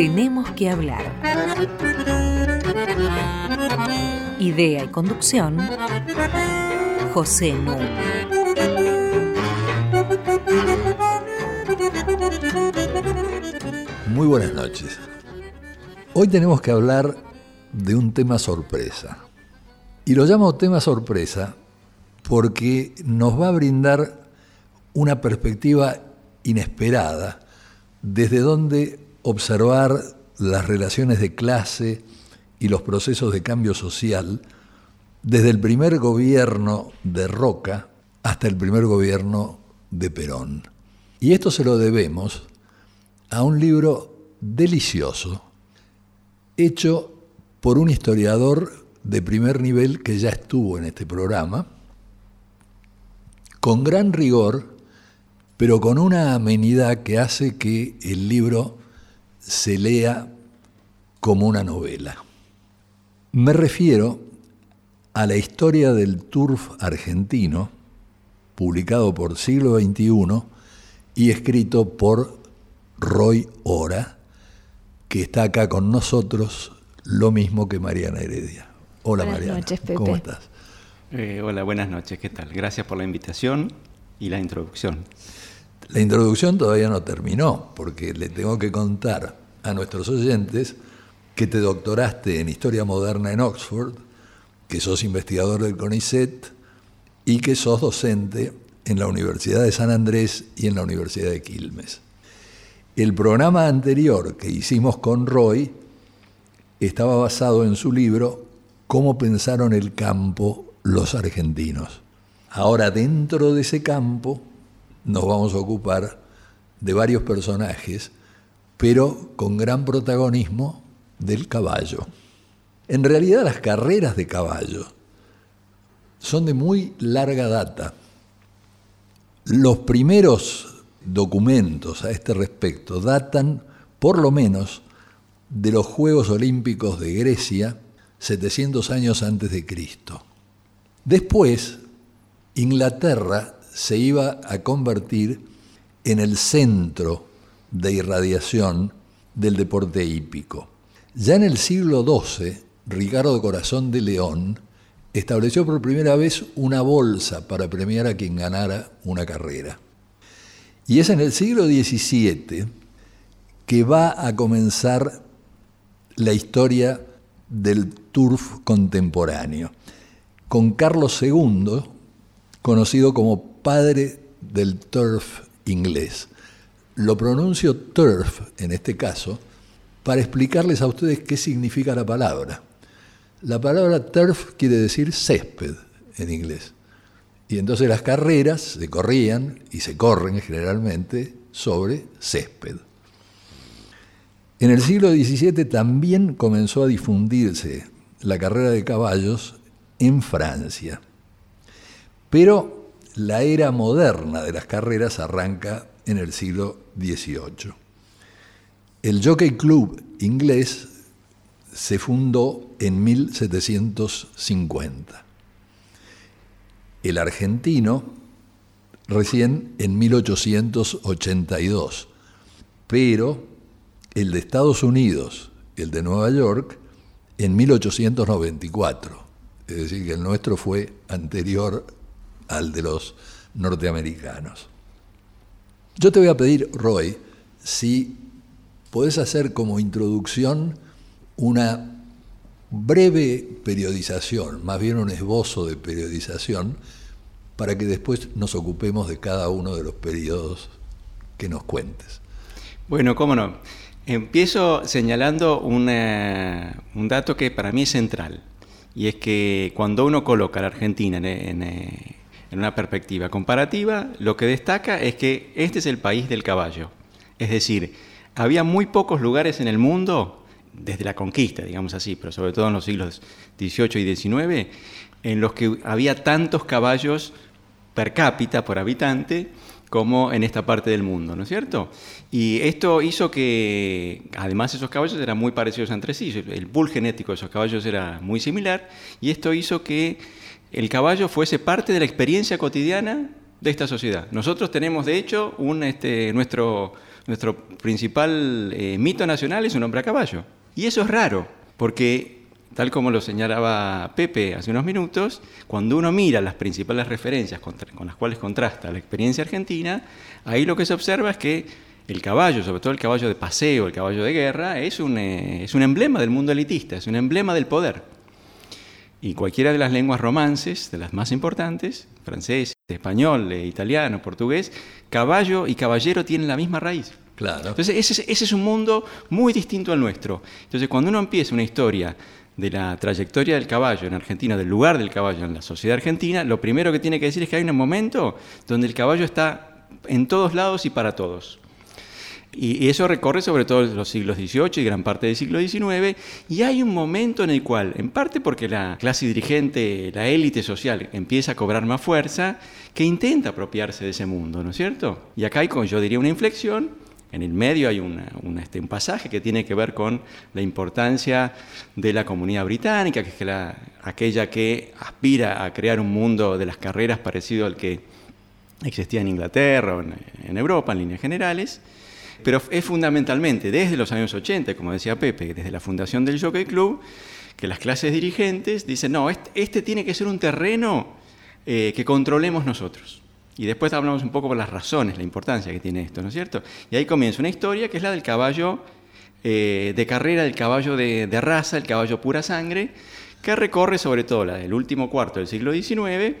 Tenemos que hablar. Idea y conducción, José Muñoz. Muy buenas noches. Hoy tenemos que hablar de un tema sorpresa. Y lo llamo tema sorpresa porque nos va a brindar una perspectiva inesperada desde donde observar las relaciones de clase y los procesos de cambio social desde el primer gobierno de Roca hasta el primer gobierno de Perón. Y esto se lo debemos a un libro delicioso hecho por un historiador de primer nivel que ya estuvo en este programa, con gran rigor, pero con una amenidad que hace que el libro se lea como una novela. Me refiero a la historia del turf argentino, publicado por Siglo XXI y escrito por Roy Ora, que está acá con nosotros, lo mismo que Mariana Heredia. Hola, buenas Mariana, noches, Pepe. ¿Cómo estás? Hola, buenas noches, ¿qué tal? Gracias por la invitación y la introducción. La introducción todavía no terminó, porque le tengo que contar a nuestros oyentes que te doctoraste en Historia Moderna en Oxford, que sos investigador del CONICET y que sos docente en la Universidad de San Andrés y en la Universidad de Quilmes. El programa anterior que hicimos con Roy estaba basado en su libro Cómo pensaron el campo los argentinos. Ahora, dentro de ese campo, nos vamos a ocupar de varios personajes, pero con gran protagonismo del caballo. En realidad, las carreras de caballo son de muy larga data. Los primeros documentos a este respecto datan, por lo menos, de los Juegos Olímpicos de Grecia, 700 años antes de Cristo. Después, Inglaterra se iba a convertir en el centro de irradiación del deporte hípico. Ya en el siglo XII, Ricardo Corazón de León estableció por primera vez una bolsa para premiar a quien ganara una carrera. Y es en el siglo XVII que va a comenzar la historia del turf contemporáneo, con Carlos II, conocido como padre del turf inglés. Lo pronuncio turf, en este caso, para explicarles a ustedes qué significa la palabra. La palabra turf quiere decir césped en inglés. Y entonces las carreras se corrían y se corren generalmente sobre césped. En el siglo XVII también comenzó a difundirse la carrera de caballos en Francia. Pero la era moderna de las carreras arranca en el siglo XVIII. El Jockey Club inglés se fundó en 1750. El argentino recién en 1882. Pero el de Estados Unidos, el de Nueva York, en 1894. Es decir, que el nuestro fue anterior al de los norteamericanos. Yo te voy a pedir, Roy, si podés hacer como introducción una breve periodización, más bien un esbozo de periodización, para que después nos ocupemos de cada uno de los periodos que nos cuentes. Bueno, cómo no. Empiezo señalando un dato que para mí es central, y es que cuando uno coloca a la Argentina en una perspectiva comparativa, lo que destaca es que este es el país del caballo. Es decir, había muy pocos lugares en el mundo, desde la conquista, digamos así, pero sobre todo en los siglos XVIII y XIX, en los que había tantos caballos per cápita, por habitante, como en esta parte del mundo, ¿no es cierto? Y esto hizo que, además, esos caballos eran muy parecidos entre sí, el pool genético de esos caballos era muy similar, y esto hizo que el caballo fuese parte de la experiencia cotidiana de esta sociedad. Nosotros tenemos, de hecho, nuestro nuestro principal mito nacional es un hombre a caballo. Y eso es raro, porque tal como lo señalaba Pepe hace unos minutos, cuando uno mira las principales referencias con las cuales contrasta la experiencia argentina, ahí lo que se observa es que el caballo, sobre todo el caballo de paseo, el caballo de guerra, es un emblema del mundo elitista, es un emblema del poder. Y cualquiera de las lenguas romances, de las más importantes, francés, español, italiano, portugués, caballo y caballero tienen la misma raíz. Claro. Entonces ese es un mundo muy distinto al nuestro. Entonces cuando uno empieza una historia de la trayectoria del caballo en Argentina, del lugar del caballo en la sociedad argentina, lo primero que tiene que decir es que hay un momento donde el caballo está en todos lados y para todos. Y eso recorre sobre todo los siglos XVIII y gran parte del siglo XIX, y hay un momento en el cual, en parte porque la clase dirigente, la élite social empieza a cobrar más fuerza, que intenta apropiarse de ese mundo, ¿no es cierto? Y acá hay, yo diría, una inflexión, en el medio hay un pasaje que tiene que ver con la importancia de la comunidad británica, que es aquella que aspira a crear un mundo de las carreras parecido al que existía en Inglaterra o en Europa en líneas generales. Pero es fundamentalmente desde los años 80, como decía Pepe, desde la fundación del Jockey Club, que las clases dirigentes dicen, no, este tiene que ser un terreno que controlemos nosotros. Y después hablamos un poco por las razones, la importancia que tiene esto, ¿no es cierto? Y ahí comienza una historia que es la del caballo de carrera, el caballo de raza, el caballo pura sangre, que recorre sobre todo el último cuarto del siglo XIX,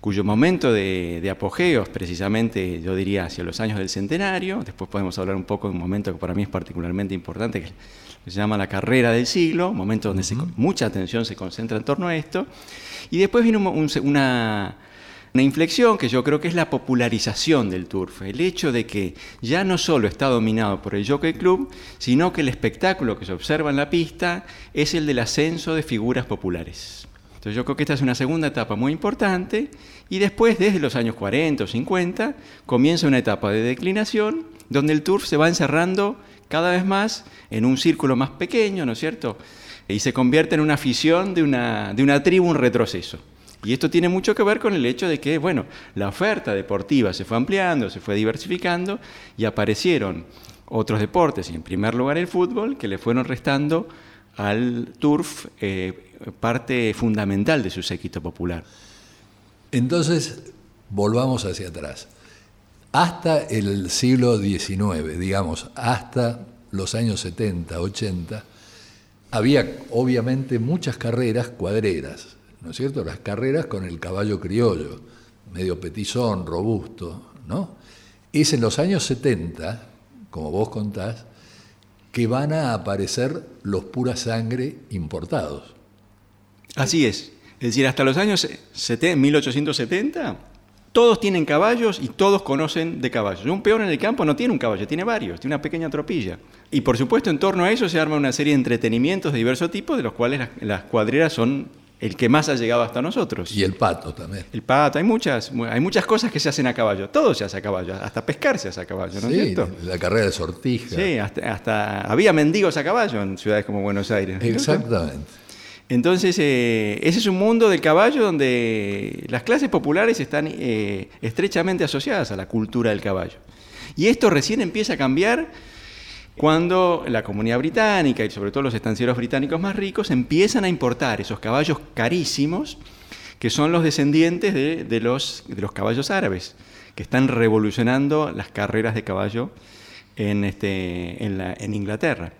cuyo momento de apogeo es precisamente, yo diría, hacia los años del centenario. Después podemos hablar un poco de un momento que para mí es particularmente importante, que se llama la carrera del siglo, un momento donde mucha atención se concentra en torno a esto. Y después viene una inflexión que yo creo que es la popularización del turf, el hecho de que ya no solo está dominado por el Jockey Club, sino que el espectáculo que se observa en la pista es el del ascenso de figuras populares. Entonces yo creo que esta es una segunda etapa muy importante, y después, desde los años 40 o 50, comienza una etapa de declinación donde el turf se va encerrando cada vez más en un círculo más pequeño, ¿no es cierto? Y se convierte en una afición de una tribu, un retroceso. Y esto tiene mucho que ver con el hecho de que, bueno, la oferta deportiva se fue ampliando, se fue diversificando, y aparecieron otros deportes, y en primer lugar el fútbol, que le fueron restando al turf parte fundamental de su séquito popular. Entonces, volvamos hacia atrás. Hasta el siglo XIX, digamos, hasta los años 70, 80, había obviamente muchas carreras cuadreras, ¿no es cierto? Las carreras con el caballo criollo, medio petizón, robusto, ¿no? Es en los años 70, como vos contás, que van a aparecer los pura sangre importados. Así es. Es decir, hasta los años 1870, todos tienen caballos y todos conocen de caballos. Un peón en el campo no tiene un caballo, tiene varios, tiene una pequeña tropilla. Y por supuesto, en torno a eso se arma una serie de entretenimientos de diverso tipo, de los cuales las cuadreras son el que más ha llegado hasta nosotros. Y el pato también. El pato, hay muchas cosas que se hacen a caballo. Todo se hace a caballo, hasta pescar se hace a caballo, ¿no es cierto? Sí, la carrera de sortija. Sí, hasta había mendigos a caballo en ciudades como Buenos Aires. Exactamente. Entonces, ese es un mundo del caballo donde las clases populares están estrechamente asociadas a la cultura del caballo. Y esto recién empieza a cambiar cuando la comunidad británica y sobre todo los estancieros británicos más ricos empiezan a importar esos caballos carísimos que son los descendientes de los caballos árabes, que están revolucionando las carreras de caballo en Inglaterra.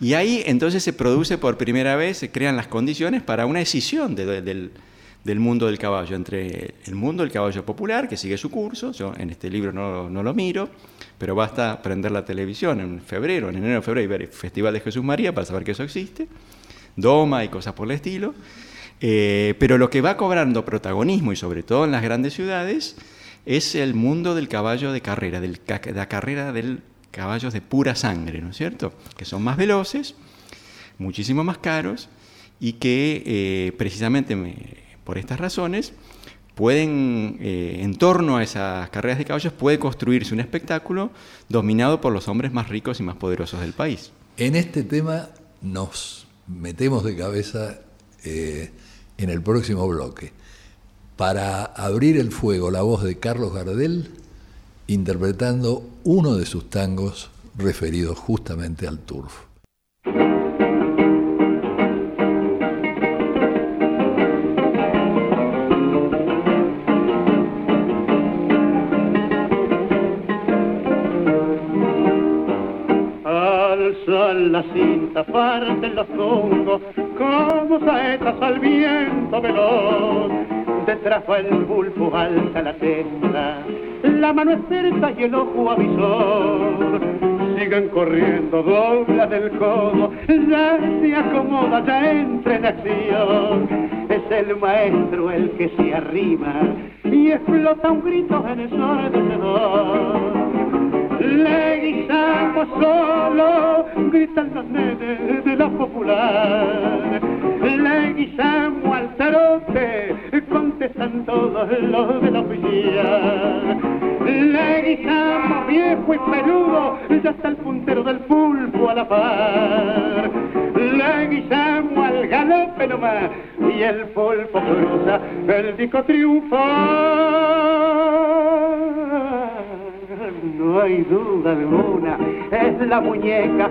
Y ahí entonces se produce por primera vez, se crean las condiciones para una escisión del mundo del caballo, entre el mundo del caballo popular, que sigue su curso. Yo en este libro no lo miro, pero basta prender la televisión en enero o febrero, y ver el Festival de Jesús María para saber que eso existe, doma y cosas por el estilo. Pero lo que va cobrando protagonismo, y sobre todo en las grandes ciudades, es el mundo del caballo de carrera, la carrera del caballos de pura sangre, ¿no es cierto? Que son más veloces, muchísimo más caros, y que precisamente por estas razones pueden, en torno a esas carreras de caballos, puede construirse un espectáculo dominado por los hombres más ricos y más poderosos del país. En este tema nos metemos de cabeza en el próximo bloque. Para abrir el fuego, la voz de Carlos Gardel, interpretando uno de sus tangos referidos justamente al turf. La cinta parte los hongos como saetas al viento veloz. Detrás va el bulbo, alta la senda, la mano experta y el ojo avisor. Sigan corriendo, doblan el codo, ya se acomoda, ya entra en acción. Es el maestro el que se arrima y explota un grito en el ensordecedor. Leguisamo solo, gritan los nenes de la popular. Leguisamo al tarote, contestan todos los de la oficial. Leguisamo viejo y peludo, ya está el puntero del pulpo a la par. Leguisamo al galope nomás, y el pulpo cruza el disco triunfal. No hay duda alguna, es la muñeca,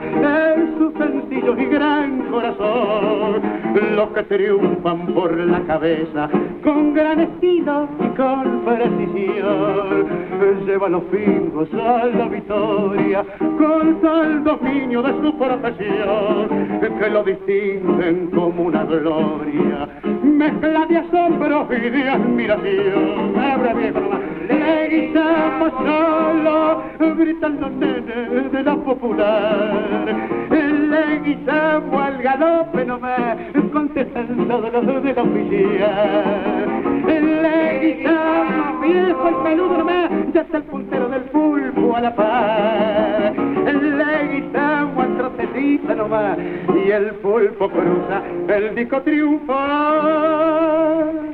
es su sencillo y gran corazón. Los que triunfan por la cabeza, con gran estilo y con precisión. Lleva los pingos a la victoria, con tal dominio de su profesión, que lo distinguen como una gloria, mezcla de asombro y de admiración. Abra bien, Leguisamo solo, gritan los nenes de la popular. Leguisamo al galope nomás, contestan todos los de la oficial. Leguisamo viejo el peludo nomás, ya está el puntero del pulpo a la par. Leguisamo al trotecita nomás, y el pulpo cruza el disco triunfal.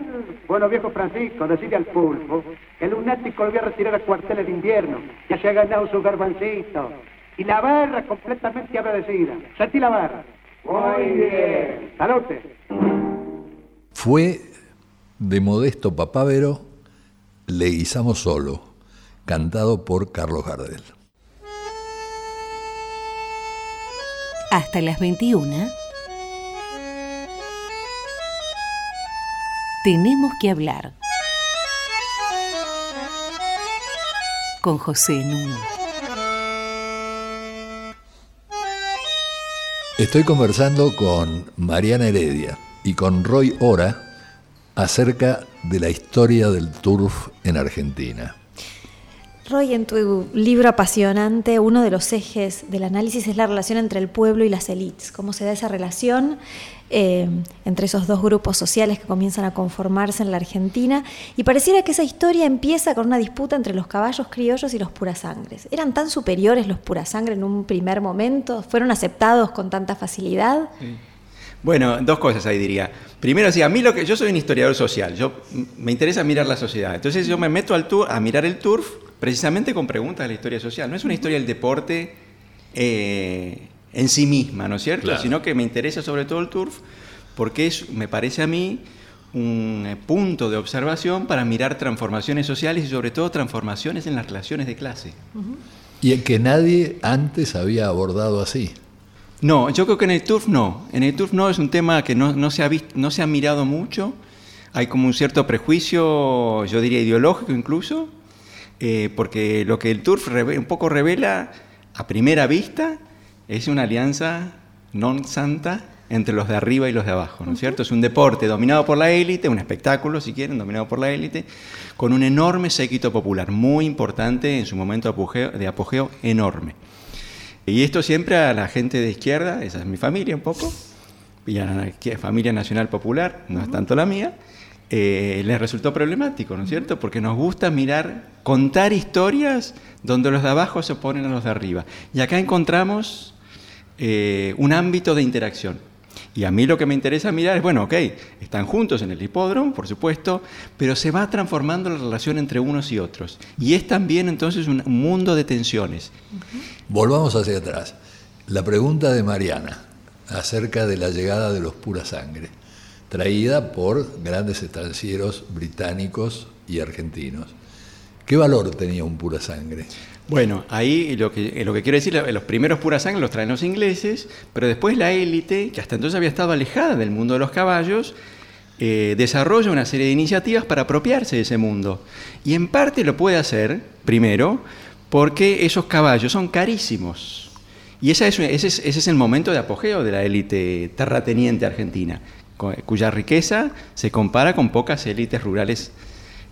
Bueno, viejo Francisco, decide al pulpo que el lunático lo voy a retirar a cuarteles de invierno, ya se ha ganado su garbancito. Y la barra completamente agradecida. Sentí la barra. Muy bien. Salute. Fue de modesto papavero Leguisamo solo, cantado por Carlos Gardel. Hasta las 21. Tenemos que hablar con José Nuno. Estoy conversando con Mariana Heredia y con Roy Ora acerca de la historia del turf en Argentina. Roy, en tu libro apasionante, uno de los ejes del análisis es la relación entre el pueblo y las élites. Cómo se da esa relación entre esos dos grupos sociales que comienzan a conformarse en la Argentina, y pareciera que esa historia empieza con una disputa entre los caballos criollos y los purasangres. ¿Eran tan superiores los purasangres en un primer momento? ¿Fueron aceptados con tanta facilidad? Sí. Bueno, dos cosas ahí diría. Primero, sí, a mí yo soy un historiador social, me interesa mirar la sociedad, entonces yo me meto a mirar el turf precisamente con preguntas de la historia social. No es una historia del deporte en sí misma, ¿no es cierto? Claro. Sino que me interesa sobre todo el turf porque me parece a mí un punto de observación para mirar transformaciones sociales y sobre todo transformaciones en las relaciones de clase. Uh-huh. Y en que nadie antes había abordado así. No, yo creo que en el turf no. En el turf no, es un tema que no se ha mirado mucho. Hay como un cierto prejuicio, yo diría ideológico incluso, porque lo que el turf un poco revela a primera vista es una alianza non santa entre los de arriba y los de abajo, ¿no es cierto? Es un deporte dominado por la élite, un espectáculo, si quieren, dominado por la élite, con un enorme séquito popular, muy importante en su momento de apogeo enorme. Y esto siempre a la gente de izquierda, esa es mi familia un poco, y a la familia nacional popular, no es tanto la mía, les resultó problemático, ¿no es cierto? Porque nos gusta contar historias donde los de abajo se oponen a los de arriba. Y acá encontramos un ámbito de interacción. Y a mí lo que me interesa mirar es, bueno, ok, están juntos en el hipódromo, por supuesto, pero se va transformando la relación entre unos y otros. Y es también entonces un mundo de tensiones. Uh-huh. Volvamos hacia atrás. La pregunta de Mariana acerca de la llegada de los purasangres, traída por grandes estancieros británicos y argentinos. ¿Qué valor tenía un purasangre? Bueno, ahí lo que quiero decir, los primeros pura sangre los traen los ingleses, pero después la élite, que hasta entonces había estado alejada del mundo de los caballos, desarrolla una serie de iniciativas para apropiarse de ese mundo. Y en parte lo puede hacer, primero, porque esos caballos son carísimos. Y ese es el momento de apogeo de la élite terrateniente argentina, cuya riqueza se compara con pocas élites rurales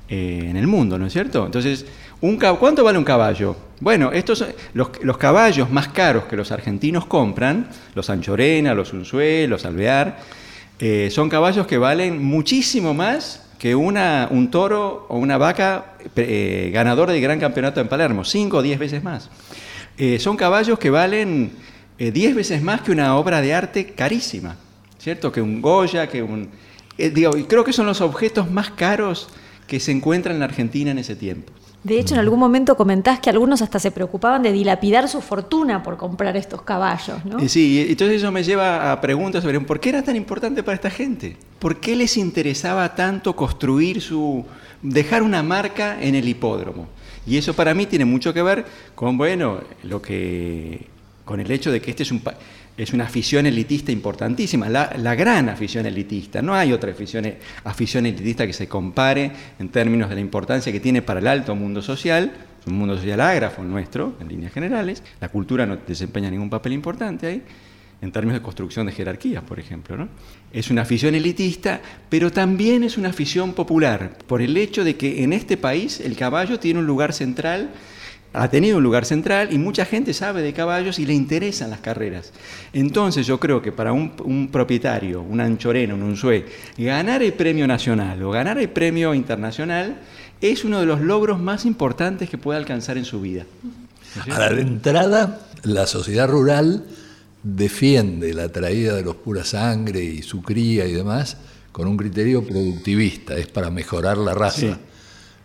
en el mundo, ¿no es cierto? Entonces, ¿cuánto vale un caballo? Bueno, estos los caballos más caros que los argentinos compran, los Anchorena, los Unzué, los Alvear, son caballos que valen muchísimo más que un toro o una vaca ganador del Gran Campeonato en Palermo, 5 o 10 veces más. Son caballos que valen 10 veces más que una obra de arte carísima, ¿cierto? Que un Goya, creo que son los objetos más caros que se encuentran en la Argentina en ese tiempo. De hecho, en algún momento comentás que algunos hasta se preocupaban de dilapidar su fortuna por comprar estos caballos, ¿no? Sí, entonces eso me lleva a preguntas sobre por qué era tan importante para esta gente. ¿Por qué les interesaba tanto dejar una marca en el hipódromo? Y eso para mí tiene mucho que ver con, con el hecho de que este es una afición elitista importantísima, la gran afición elitista. No hay otra afición elitista que se compare en términos de la importancia que tiene para el alto mundo social, un mundo social ágrafo nuestro, en líneas generales. La cultura no desempeña ningún papel importante ahí, en términos de construcción de jerarquías, por ejemplo, ¿no? Es una afición elitista, pero también es una afición popular, por el hecho de que en este país el caballo tiene un lugar central, ha tenido un lugar central, y mucha gente sabe de caballos y le interesan las carreras. Entonces yo creo que para un propietario, un Anchorena, un Unzué, ganar el premio nacional o ganar el premio internacional es uno de los logros más importantes que puede alcanzar en su vida. A la entrada, la sociedad rural defiende la traída de los pura sangre y su cría y demás con un criterio productivista, es para mejorar la raza. Sí.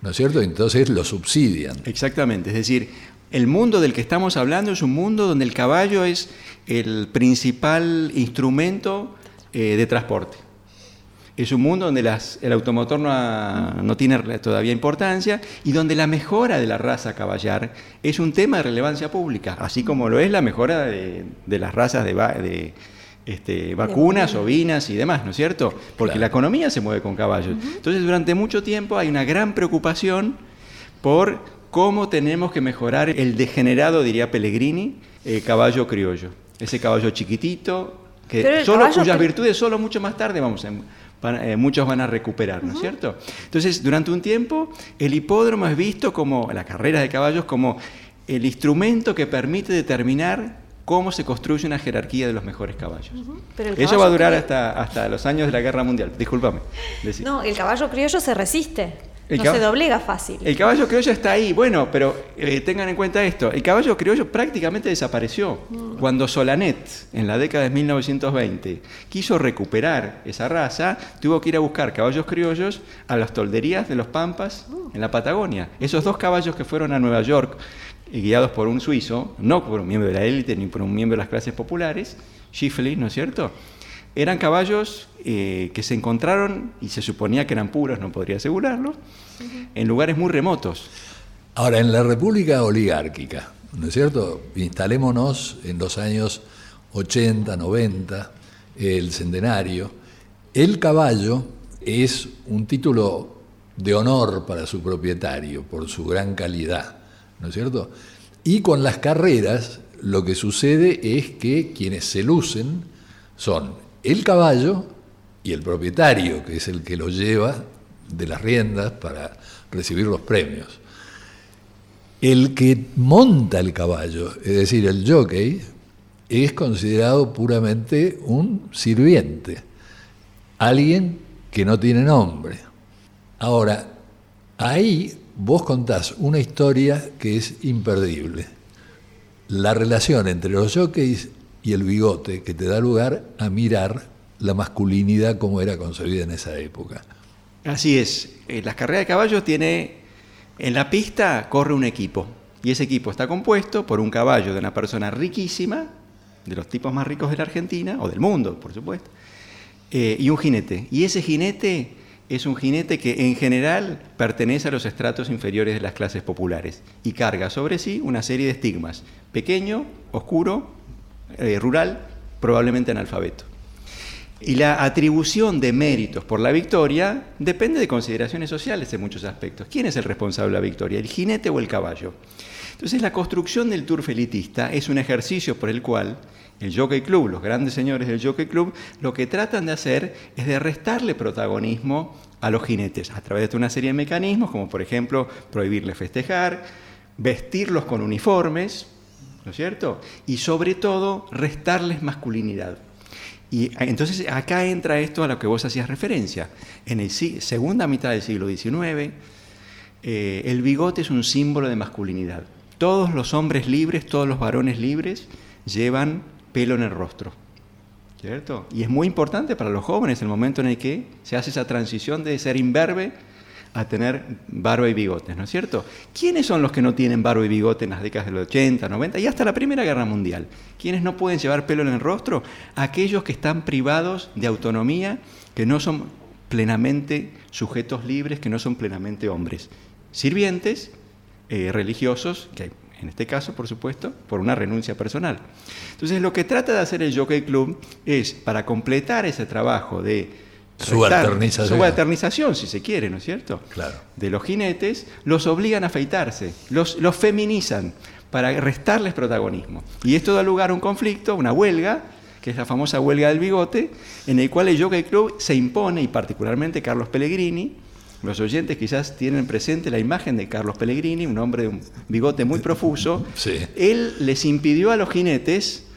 ¿No es cierto? Entonces lo subsidian. Exactamente, es decir, el mundo del que estamos hablando es un mundo donde el caballo es el principal instrumento de transporte. Es un mundo donde el automotor no tiene todavía importancia y donde la mejora de la raza caballar es un tema de relevancia pública, así como lo es la mejora de las razas vacunas, ovinas y demás, ¿no es cierto? Porque la economía se mueve con caballos. Entonces, durante mucho tiempo hay una gran preocupación por cómo tenemos que mejorar el degenerado, diría Pellegrini, caballo criollo. Ese caballo chiquitito, cuyas virtudes solo mucho más tarde muchos van a recuperar, ¿no es cierto? Entonces, durante un tiempo, el hipódromo es visto como, la carrera de caballos, como el instrumento que permite determinar cómo se construye una jerarquía de los mejores caballos. Eso va a durar hasta los años de la Guerra Mundial. Discúlpame. Decir. No, el caballo criollo se resiste. Se doblega fácil. El caballo criollo está ahí. Bueno, pero tengan en cuenta esto. El caballo criollo prácticamente desapareció. Cuando Solanet, en la década de 1920, quiso recuperar esa raza, tuvo que ir a buscar caballos criollos a las tolderías de los Pampas en la Patagonia. Esos dos caballos que fueron a Nueva York, guiados por un suizo, no por un miembro de la élite ni por un miembro de las clases populares, Schiffley, ¿no es cierto? Eran caballos que se encontraron, y se suponía que eran puros, no podría asegurarlo, en lugares muy remotos. Ahora, en la República Oligárquica, ¿no es cierto? Instalémonos en los años 80, 90, el centenario. El caballo es un título de honor para su propietario, por su gran calidad, ¿no es cierto? Y con las carreras lo que sucede es que quienes se lucen son el caballo y el propietario, que es el que lo lleva de las riendas para recibir los premios. El que monta el caballo, es decir, el jockey, es considerado puramente un sirviente, alguien que no tiene nombre. Ahora, ahí vos contás una historia que es imperdible. La relación entre los jockeys y el bigote, que te da lugar a mirar la masculinidad como era concebida en esa época. Así es. Las carreras de caballos en la pista corre un equipo. Y ese equipo está compuesto por un caballo de una persona riquísima, de los tipos más ricos de la Argentina, o del mundo, por supuesto, y un jinete. Y ese jinete es un jinete que en general pertenece a los estratos inferiores de las clases populares y carga sobre sí una serie de estigmas: pequeño, oscuro, rural, probablemente analfabeto. Y la atribución de méritos por la victoria depende de consideraciones sociales en muchos aspectos. ¿Quién es el responsable de la victoria, el jinete o el caballo? Entonces, la construcción del Tour felitista es un ejercicio por el cual el Jockey Club, los grandes señores del Jockey Club, lo que tratan de hacer es de restarle protagonismo a los jinetes a través de una serie de mecanismos, como por ejemplo prohibirles festejar, vestirlos con uniformes, ¿no es cierto? Y sobre todo restarles masculinidad. Y entonces acá entra esto a lo que vos hacías referencia. En la segunda mitad del siglo XIX, el bigote es un símbolo de masculinidad. Todos los hombres libres, todos los varones libres, llevan pelo en el rostro, ¿cierto? Y es muy importante para los jóvenes el momento en el que se hace esa transición de ser imberbe a tener barba y bigotes, ¿no es cierto? ¿Quiénes son los que no tienen barba y bigote en las décadas del 80, 90 y hasta la Primera Guerra Mundial? ¿Quiénes no pueden llevar pelo en el rostro? Aquellos que están privados de autonomía, que no son plenamente sujetos libres, que no son plenamente hombres. Sirvientes, religiosos, que en este caso, por supuesto, por una renuncia personal. Entonces, lo que trata de hacer el Jockey Club es, para completar ese trabajo de subalternización, si se quiere, ¿no es cierto? Claro. De los jinetes, los obligan a afeitarse, los feminizan para restarles protagonismo. Y esto da lugar a un conflicto, una huelga, que es la famosa huelga del bigote, en el cual el Jockey Club se impone, y particularmente Carlos Pellegrini. Los oyentes quizás tienen presente la imagen de Carlos Pellegrini, un hombre de un bigote muy profuso. Sí. Él les impidió a los jinetes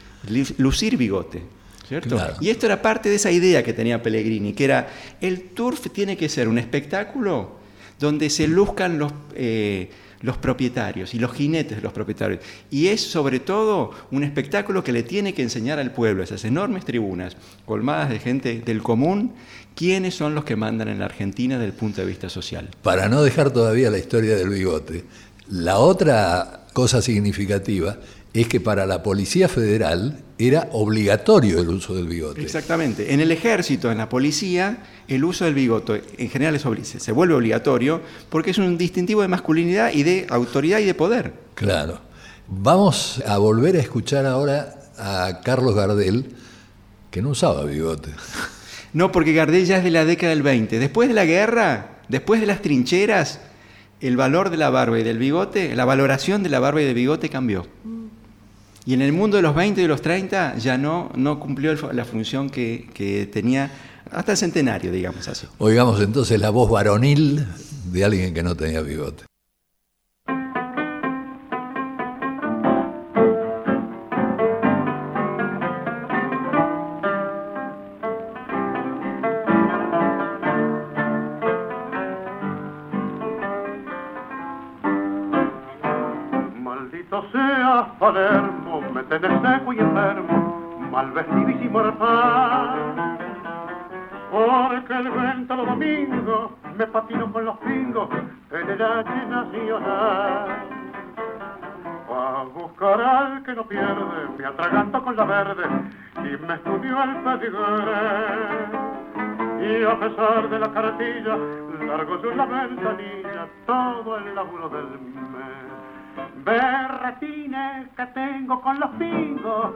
lucir bigote, ¿cierto? Claro. Y esto era parte de esa idea que tenía Pellegrini, que era: el turf tiene que ser un espectáculo donde se luzcan los propietarios y los jinetes de los propietarios. Y es sobre todo un espectáculo que le tiene que enseñar al pueblo, esas enormes tribunas colmadas de gente del común, quiénes son los que mandan en la Argentina desde el punto de vista social. Para no dejar todavía la historia del bigote, la otra cosa significativa es que para la Policía Federal era obligatorio el uso del bigote. Exactamente. En el ejército, en la policía, el uso del bigote en general se vuelve obligatorio porque es un distintivo de masculinidad y de autoridad y de poder. Claro. Vamos a volver a escuchar ahora a Carlos Gardel, que no usaba bigote. No, porque Gardel ya es de la década del 20. Después de la guerra, después de las trincheras, el valor de la barba y del bigote, la valoración de la barba y del bigote cambió. Y en el mundo de los 20 y de los 30 ya no cumplió la función que tenía hasta el centenario, digamos así. Oigamos entonces la voz varonil de alguien que no tenía bigote. Maldito sea Palermo, me tenés seco y enfermo, mal vestido y sin mortal, porque el vento los domingos me patino con los pingos en el H Nacional. A buscar al que no pierde, me atraganto con la verde y me estudió el pedigre. Y a pesar de la carretilla, largo yo la ventanilla todo el laburo del mes. Berretines que tengo con los pingos,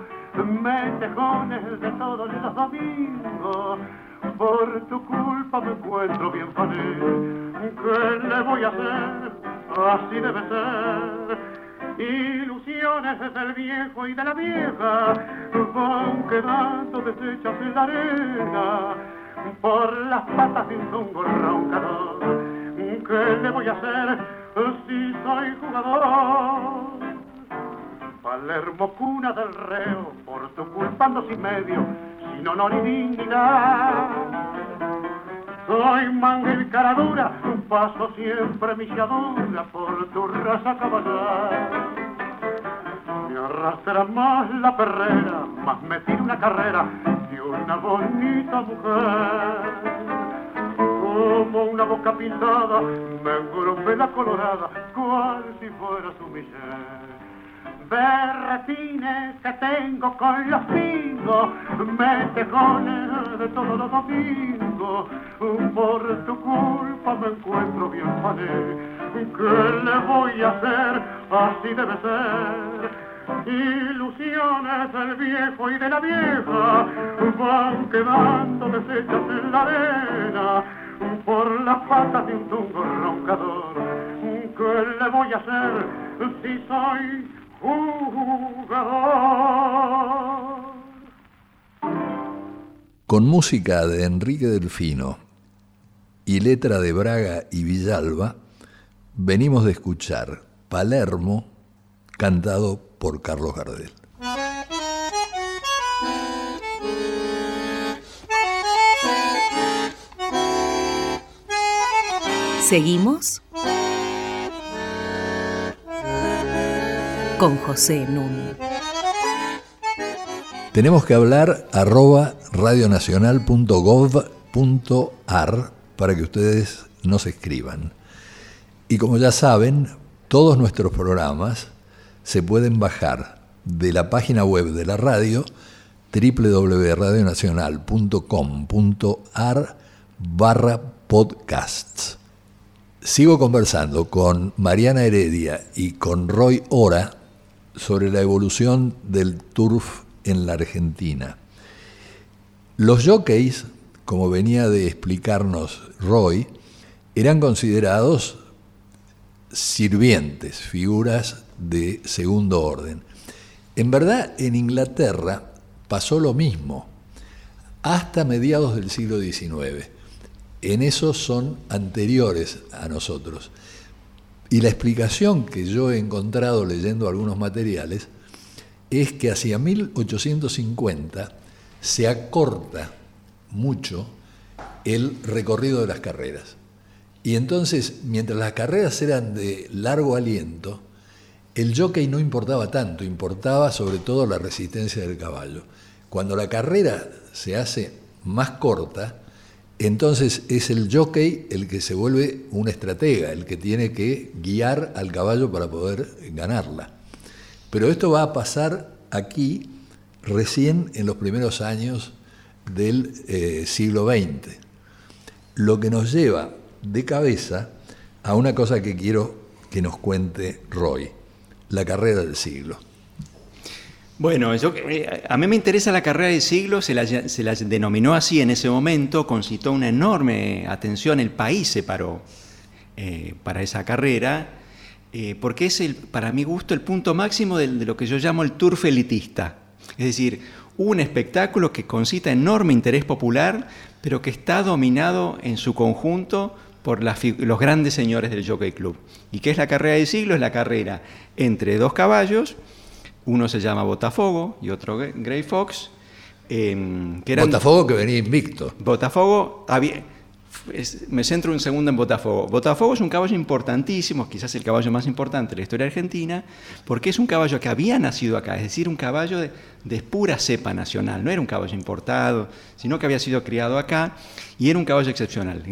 metejones de todos los domingos. Por tu culpa me encuentro bien feliz, ¿qué le voy a hacer? Así debe ser. Ilusiones del viejo y de la vieja van quedando deshechas en la arena, por las patas de un zungo roncador. ¿Qué le voy a hacer? Si soy jugador, Palermo cuna del reo, por tu culpa ando sin medio, sin honor y dignidad. Soy manga y cara dura, paso siempre milladura por tu raza caballar. Me arrastra más la perrera, más me tira una carrera de una bonita mujer. Como una boca pintada, me engolpe la colorada, cual si fuera su miser. Berretines que tengo con los pingos, metejones de todos los domingos. mundo. Por tu culpa me encuentro bien pané. ¿Qué le voy a hacer? Así debe ser. Ilusiones del viejo y de la vieja van quedando deshechas en la arena por las patas de un tungo roncador. ¿Qué le voy a hacer si soy jugador? Con música de Enrique Delfino y letra de Braga y Villalba, venimos de escuchar Palermo, cantado por Carlos Gardel. Seguimos con José Nun. Tenemos que hablar @radionacional.gov.ar para que ustedes nos escriban. Y como ya saben, todos nuestros programas se pueden bajar de la página web de la radio www.radionacional.com.ar/podcasts. Sigo conversando con Mariana Heredia y con Roy Ora sobre la evolución del turf en la Argentina. Los jockeys, como venía de explicarnos Roy, eran considerados sirvientes, figuras de segundo orden. En verdad, en Inglaterra pasó lo mismo hasta mediados del siglo XIX. En eso son anteriores a nosotros. Y la explicación que yo he encontrado leyendo algunos materiales es que hacia 1850... se acorta mucho el recorrido de las carreras. Y entonces, mientras las carreras eran de largo aliento, el jockey no importaba tanto, importaba sobre todo la resistencia del caballo. Cuando la carrera se hace más corta, entonces es el jockey el que se vuelve un estratega, el que tiene que guiar al caballo para poder ganarla. Pero esto va a pasar aquí recién en los primeros años del siglo XX, lo que nos lleva de cabeza a una cosa que quiero que nos cuente Roy, la carrera del siglo. Bueno, a mí me interesa la carrera del siglo, se la denominó así en ese momento, concitó una enorme atención, el país se paró para esa carrera, porque es, para mi gusto, el punto máximo de lo que yo llamo el turf elitista. Es decir, un espectáculo que concita enorme interés popular, pero que está dominado en su conjunto por los grandes señores del Jockey Club. ¿Y qué es la carrera del siglo? Es la carrera entre dos caballos, uno se llama Botafogo y otro Grey Fox. Que eran Botafogo, que venía invicto. Botafogo, me centro un segundo en Botafogo. Botafogo es un caballo importantísimo, quizás el caballo más importante de la historia argentina, porque es un caballo que había nacido acá, es decir, un caballo de pura cepa nacional, no era un caballo importado, sino que había sido criado acá y era un caballo excepcional.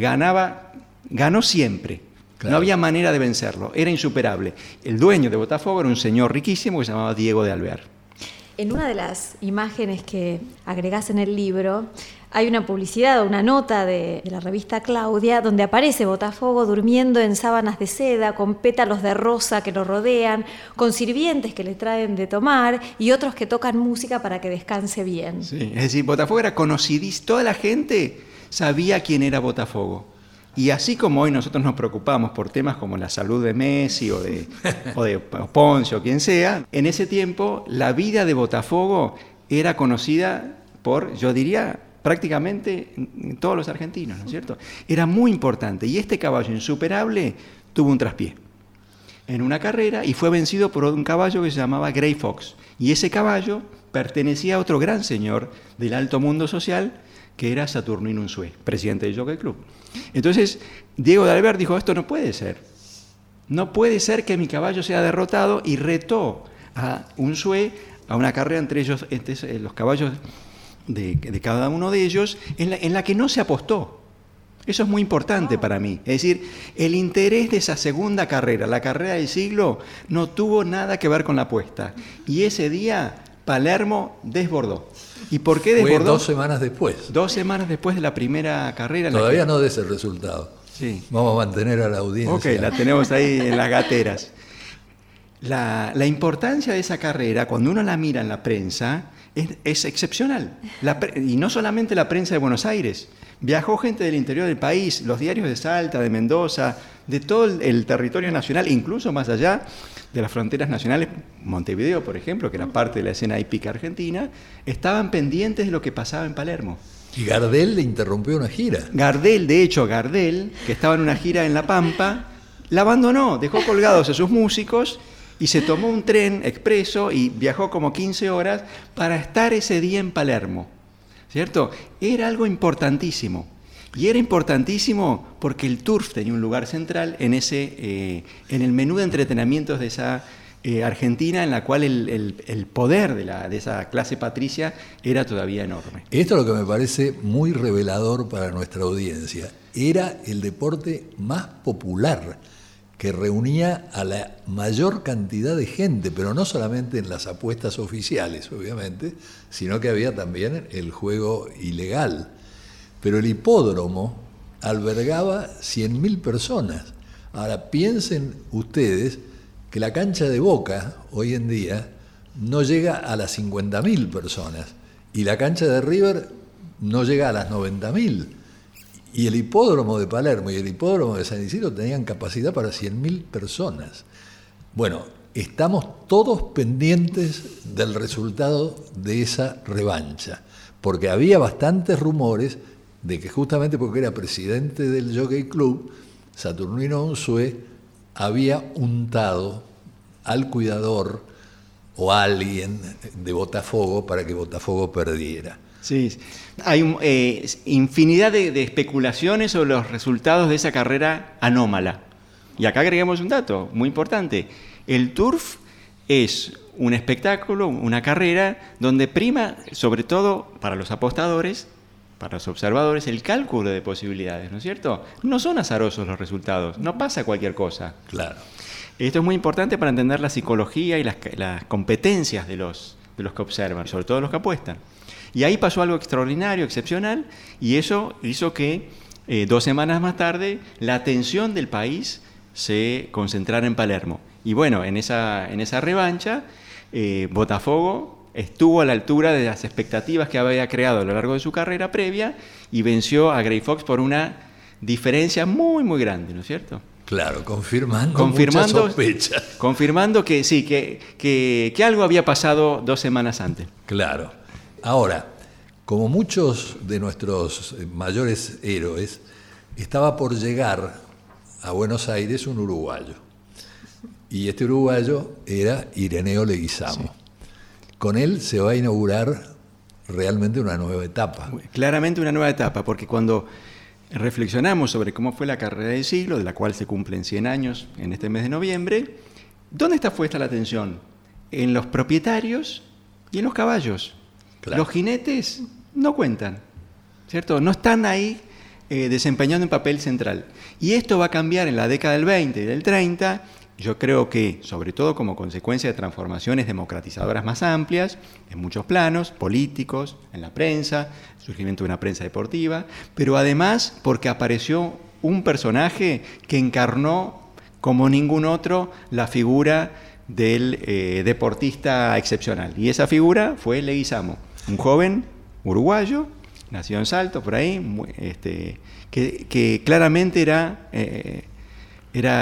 Ganó siempre, claro. No había manera de vencerlo, era insuperable. El dueño de Botafogo era un señor riquísimo que se llamaba Diego de Alvear. En una de las imágenes que agregás en el libro, hay una publicidad, una nota de la revista Claudia, donde aparece Botafogo durmiendo en sábanas de seda, con pétalos de rosa que lo rodean, con sirvientes que le traen de tomar y otros que tocan música para que descanse bien. Sí, es decir, Botafogo era conocidísimo, toda la gente sabía quién era Botafogo. Y así como hoy nosotros nos preocupamos por temas como la salud de Messi o de Poncio o quien sea, en ese tiempo la vida de Botafogo era conocida por, yo diría, prácticamente todos los argentinos, ¿no es cierto? Era muy importante y este caballo insuperable tuvo un traspié en una carrera y fue vencido por un caballo que se llamaba Grey Fox. Y ese caballo pertenecía a otro gran señor del alto mundo social que era Saturnino Unzué, presidente del Jockey Club. Entonces Diego de Alvear dijo, esto no puede ser. No puede ser que mi caballo sea derrotado y retó a Unzué a una carrera entre ellos, entre los caballos de cada uno de ellos, en la que no se apostó. Eso es muy importante para mí. Es decir, el interés de esa segunda carrera, la carrera del siglo, no tuvo nada que ver con la apuesta. Y ese día Palermo desbordó. ¿Y por qué desbordó? Fue 2 semanas después. 2 semanas después de la primera carrera. Todavía no des el resultado. Sí. Vamos a mantener a la audiencia. Ok, la tenemos ahí en las gateras. La importancia de esa carrera, cuando uno la mira en la prensa, es excepcional. Y no solamente la prensa de Buenos Aires. Viajó gente del interior del país, los diarios de Salta, de Mendoza, de todo el territorio nacional, incluso más allá de las fronteras nacionales. Montevideo, por ejemplo, que era parte de la escena hípica argentina, estaban pendientes de lo que pasaba en Palermo. Y Gardel le interrumpió una gira. Gardel, que estaba en una gira en La Pampa, la abandonó, dejó colgados a sus músicos y se tomó un tren expreso y viajó como 15 horas para estar ese día en Palermo, ¿cierto? Era algo importantísimo. Y era importantísimo porque el turf tenía un lugar central en el menú de entretenimientos de esa Argentina, en la cual el poder de esa clase patricia era todavía enorme. Esto es lo que me parece muy revelador para nuestra audiencia. Era el deporte más popular, que reunía a la mayor cantidad de gente, pero no solamente en las apuestas oficiales, obviamente, sino que había también el juego ilegal. Pero el hipódromo albergaba 100.000 personas. Ahora piensen ustedes que la cancha de Boca hoy en día no llega a las 50.000 personas y la cancha de River no llega a las 90.000. Y el hipódromo de Palermo y el hipódromo de San Isidro tenían capacidad para 100.000 personas. Bueno, estamos todos pendientes del resultado de esa revancha, porque había bastantes rumores de que justamente porque era presidente del Jockey Club, Saturnino Unzué había untado al cuidador o a alguien de Botafogo para que Botafogo perdiera. Sí, hay infinidad de especulaciones sobre los resultados de esa carrera anómala. Y acá agregamos un dato muy importante. El turf es un espectáculo, una carrera, donde prima, sobre todo para los apostadores, para los observadores, el cálculo de posibilidades, ¿no es cierto? No son azarosos los resultados, no pasa cualquier cosa. Claro. Esto es muy importante para entender la psicología y las competencias de los que observan, sobre todo los que apuestan. Y ahí pasó algo extraordinario, excepcional, y eso hizo que 2 semanas más tarde la atención del país se concentrara en Palermo. Y bueno, en esa revancha, Botafogo estuvo a la altura de las expectativas que había creado a lo largo de su carrera previa y venció a Grey Fox por una diferencia muy, muy grande, ¿no es cierto? Claro, confirmando muchas sospechas. Confirmando que sí, que algo había pasado 2 semanas antes. Claro. Ahora, como muchos de nuestros mayores héroes, estaba por llegar a Buenos Aires un uruguayo. Y este uruguayo era Ireneo Leguisamo. Sí. Con él se va a inaugurar realmente una nueva etapa. Claramente una nueva etapa, porque cuando reflexionamos sobre cómo fue la carrera del siglo, de la cual se cumplen 100 años en este mes de noviembre, ¿dónde está puesta la atención? En los propietarios y en los caballos. Claro. Los jinetes no cuentan, ¿cierto? No están ahí desempeñando un papel central. Y esto va a cambiar en la década del 20 y del 30, yo creo que, sobre todo como consecuencia de transformaciones democratizadoras más amplias, en muchos planos, políticos, en la prensa, surgimiento de una prensa deportiva, pero además porque apareció un personaje que encarnó, como ningún otro, la figura del deportista excepcional. Y esa figura fue Leguisamo. Un joven uruguayo, nació en Salto, por ahí, que claramente era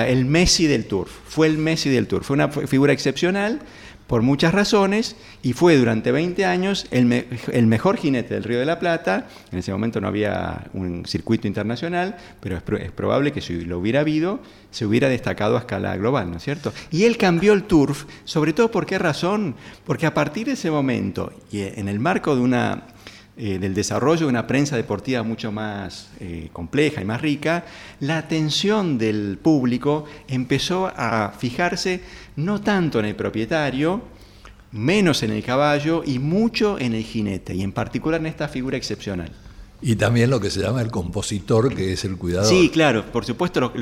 el Messi del turf, fue el Messi del turf, fue una figura excepcional por muchas razones y fue durante 20 años el mejor jinete del Río de la Plata. En ese momento no había un circuito internacional, pero es probable que si lo hubiera habido, se hubiera destacado a escala global, ¿no es cierto? Y él cambió el turf, sobre todo ¿por qué razón? Porque a partir de ese momento, y en el marco de del desarrollo de una prensa deportiva mucho más compleja y más rica, la atención del público empezó a fijarse no tanto en el propietario, menos en el caballo y mucho en el jinete, y en particular en esta figura excepcional. Y también lo que se llama el compositor, que es el cuidador. Sí, claro, por supuesto,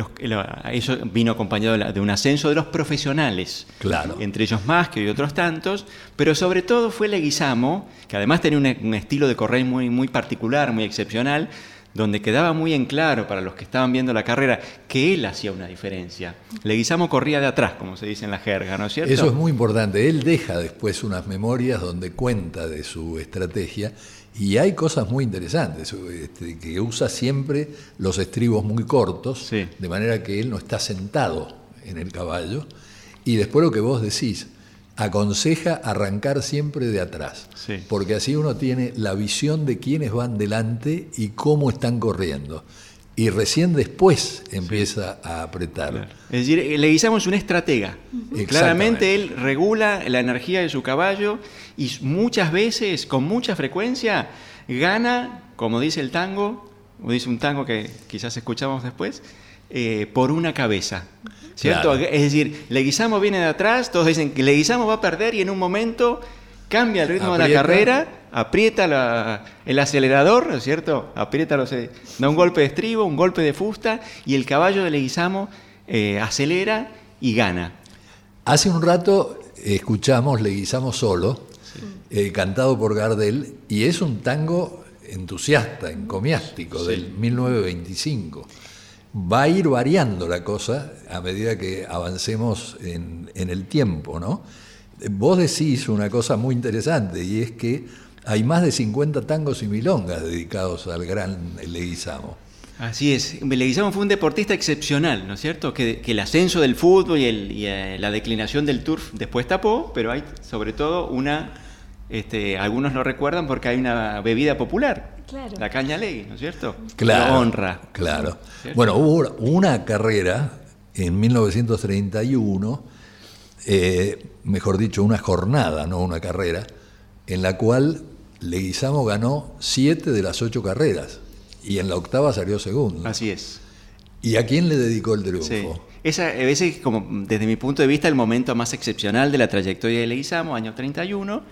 eso vino acompañado de un ascenso de los profesionales. Claro. Entre ellos más que otros tantos, pero sobre todo fue Leguisamo, que además tenía un estilo de correr muy, muy particular, muy excepcional, donde quedaba muy en claro para los que estaban viendo la carrera que él hacía una diferencia. Leguisamo corría de atrás, como se dice en la jerga, ¿no es cierto? Eso es muy importante. Él deja después unas memorias donde cuenta de su estrategia y hay cosas muy interesantes, que usa siempre los estribos muy cortos, sí, de manera que él no está sentado en el caballo. Y después lo que vos decís, aconseja arrancar siempre de atrás, sí, porque así uno tiene la visión de quiénes van delante y cómo están corriendo, y recién después empieza, sí, a apretar. Claro. Es decir, Leguisamo es un estratega. Claramente él regula la energía de su caballo y muchas veces, con mucha frecuencia, gana, como dice el tango, o dice un tango que quizás escuchamos después, por una cabeza, ¿cierto? Claro. Es decir, Leguisamo viene de atrás, todos dicen que Leguisamo va a perder y en un momento cambia el ritmo de la carrera, aprieta el acelerador, ¿cierto? Aprieta, da un golpe de estribo, un golpe de fusta y el caballo de Leguisamo acelera y gana. Hace un rato escuchamos Leguisamo solo, sí, cantado por Gardel, y es un tango entusiasta, encomiástico, sí, del 1925. Va a ir variando la cosa a medida que avancemos en el tiempo, ¿no? Vos decís una cosa muy interesante y es que hay más de 50 tangos y milongas dedicados al gran Leguisamo. Así es. Leguisamo fue un deportista excepcional, ¿no es cierto? Que el ascenso del fútbol y la declinación del turf después tapó, pero hay sobre todo una... algunos lo recuerdan porque hay una bebida popular, claro, la caña Legui, ¿no es cierto? Claro, la honra. Claro. Bueno, hubo una carrera en 1931, mejor dicho, una jornada, no una carrera, en la cual Leguisamo ganó 7 de las 8 carreras y en la octava salió segundo. Así es. ¿Y a quién le dedicó el triunfo? Sí. Ese es, como desde mi punto de vista, el momento más excepcional de la trayectoria de Leguisamo, año 31.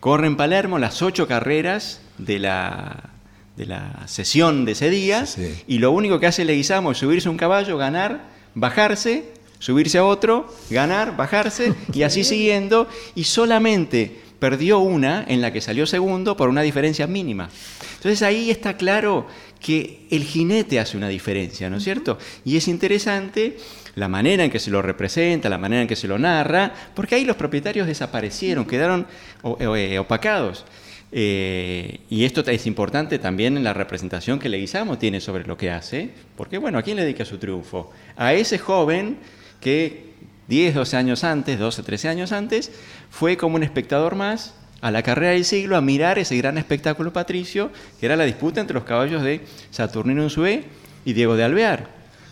Corre en Palermo las 8 carreras de la sesión de ese día, sí, y lo único que hace Leguisamo es subirse a un caballo, ganar, bajarse, subirse a otro, ganar, bajarse y así siguiendo, y solamente perdió una en la que salió segundo por una diferencia mínima. Entonces ahí está claro que el jinete hace una diferencia, ¿no es cierto? Y es interesante la manera en que se lo representa, la manera en que se lo narra, porque ahí los propietarios desaparecieron, quedaron opacados. Y esto es importante también en la representación que Leguisamo tiene sobre lo que hace, porque bueno, ¿a quién le dedica su triunfo? A ese joven que 10, 12 años antes, 12, 13 años antes, fue como un espectador más a la carrera del siglo, a mirar ese gran espectáculo patricio, que era la disputa entre los caballos de Saturnino Unzué y Diego de Alvear,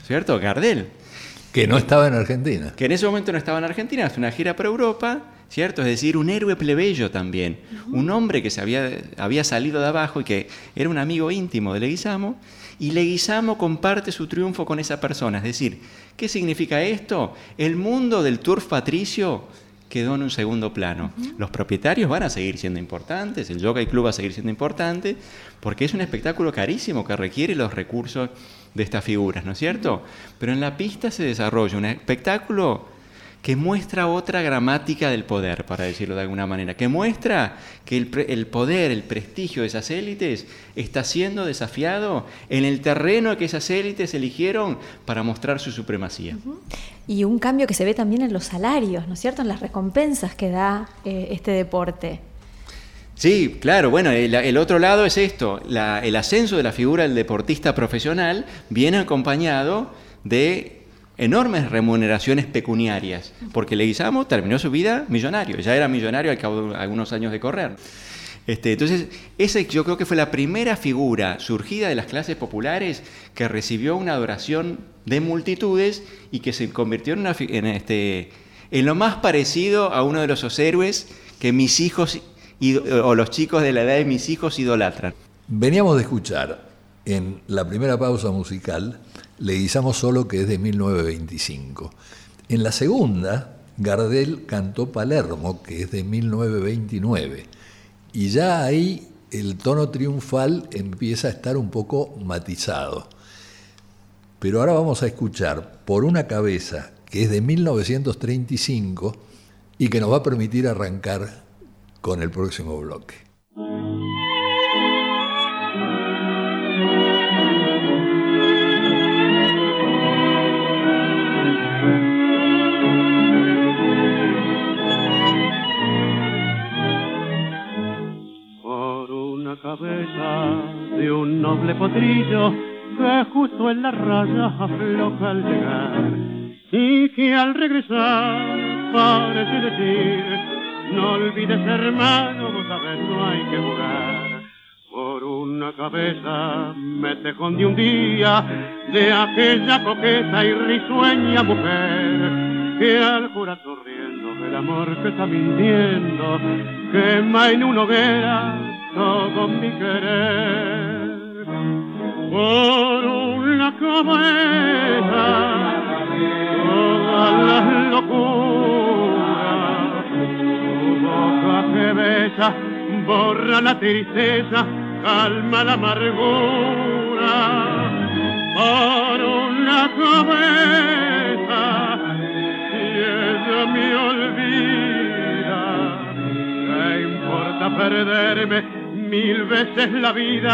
¿cierto? Gardel. Que no estaba en Argentina. Que en ese momento no estaba en Argentina, hace una gira por Europa, ¿cierto? Es decir, un héroe plebeyo también, un hombre que se había salido de abajo y que era un amigo íntimo de Leguisamo, y Leguisamo comparte su triunfo con esa persona. Es decir, ¿qué significa esto? El mundo del turf patricio quedó en un segundo plano. Los propietarios van a seguir siendo importantes, el Jockey Club va a seguir siendo importante, porque es un espectáculo carísimo que requiere los recursos de estas figuras, ¿no es cierto? Pero en la pista se desarrolla un espectáculo que muestra otra gramática del poder, para decirlo de alguna manera, que muestra que el poder, el prestigio de esas élites está siendo desafiado en el terreno que esas élites eligieron para mostrar su supremacía. Y un cambio que se ve también en los salarios, ¿no es cierto?, en las recompensas que da este deporte. Sí, claro. Bueno, el otro lado es esto. El ascenso de la figura del deportista profesional viene acompañado de enormes remuneraciones pecuniarias, porque Leguisamo terminó su vida millonario, ya era millonario al cabo de algunos años de correr. Entonces, ese yo creo que fue la primera figura surgida de las clases populares que recibió una adoración de multitudes y que se convirtió en lo más parecido a uno de los héroes que mis hijos o los chicos de la edad de mis hijos idolatran. Veníamos de escuchar en la primera pausa musical Leguisamo solo, que es de 1925. En la segunda, Gardel cantó Palermo, que es de 1929. Y ya ahí el tono triunfal empieza a estar un poco matizado. Pero ahora vamos a escuchar Por una cabeza, que es de 1935 y que nos va a permitir arrancar con el próximo bloque. Por una cabeza de un noble potrillo que justo en la raya afloja al llegar y que al regresar parece decir: no olvides, hermano, vos sabés, no hay que jugar. Por una cabeza me te escondí un día de aquella coqueta y risueña mujer que al jurar sonriendo del amor que está mintiendo quema en una hoguera todo mi querer. Por una cabeza, todas las locuras, tu boca que besa, borra la tristeza, calma la amargura. Por una cabeza, y ella me olvida, ¿qué importa perderme 1000 veces la vida?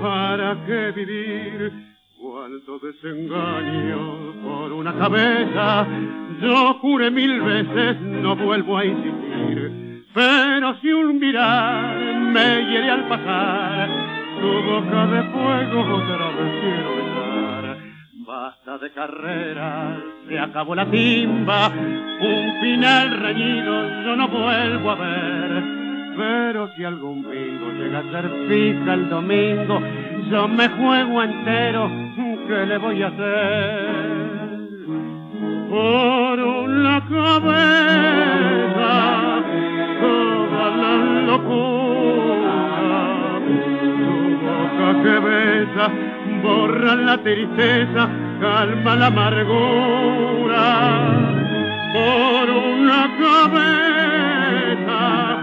¿Para qué vivir? Cuánto desengaño por una cabeza. Yo juré 1000 veces, no vuelvo a insistir. Pero si un mirar me hiere al pasar, tu boca de fuego otra vez quiero besar. Basta de carreras, se acabó la timba. Un final reñido yo no vuelvo a ver. Pero si algún bingo llega a ser fija el domingo, yo me juego entero, ¿qué le voy a hacer? Por una cabeza, toda la locura, tu boca que besa, borra la tristeza, calma la amargura. Por una cabeza,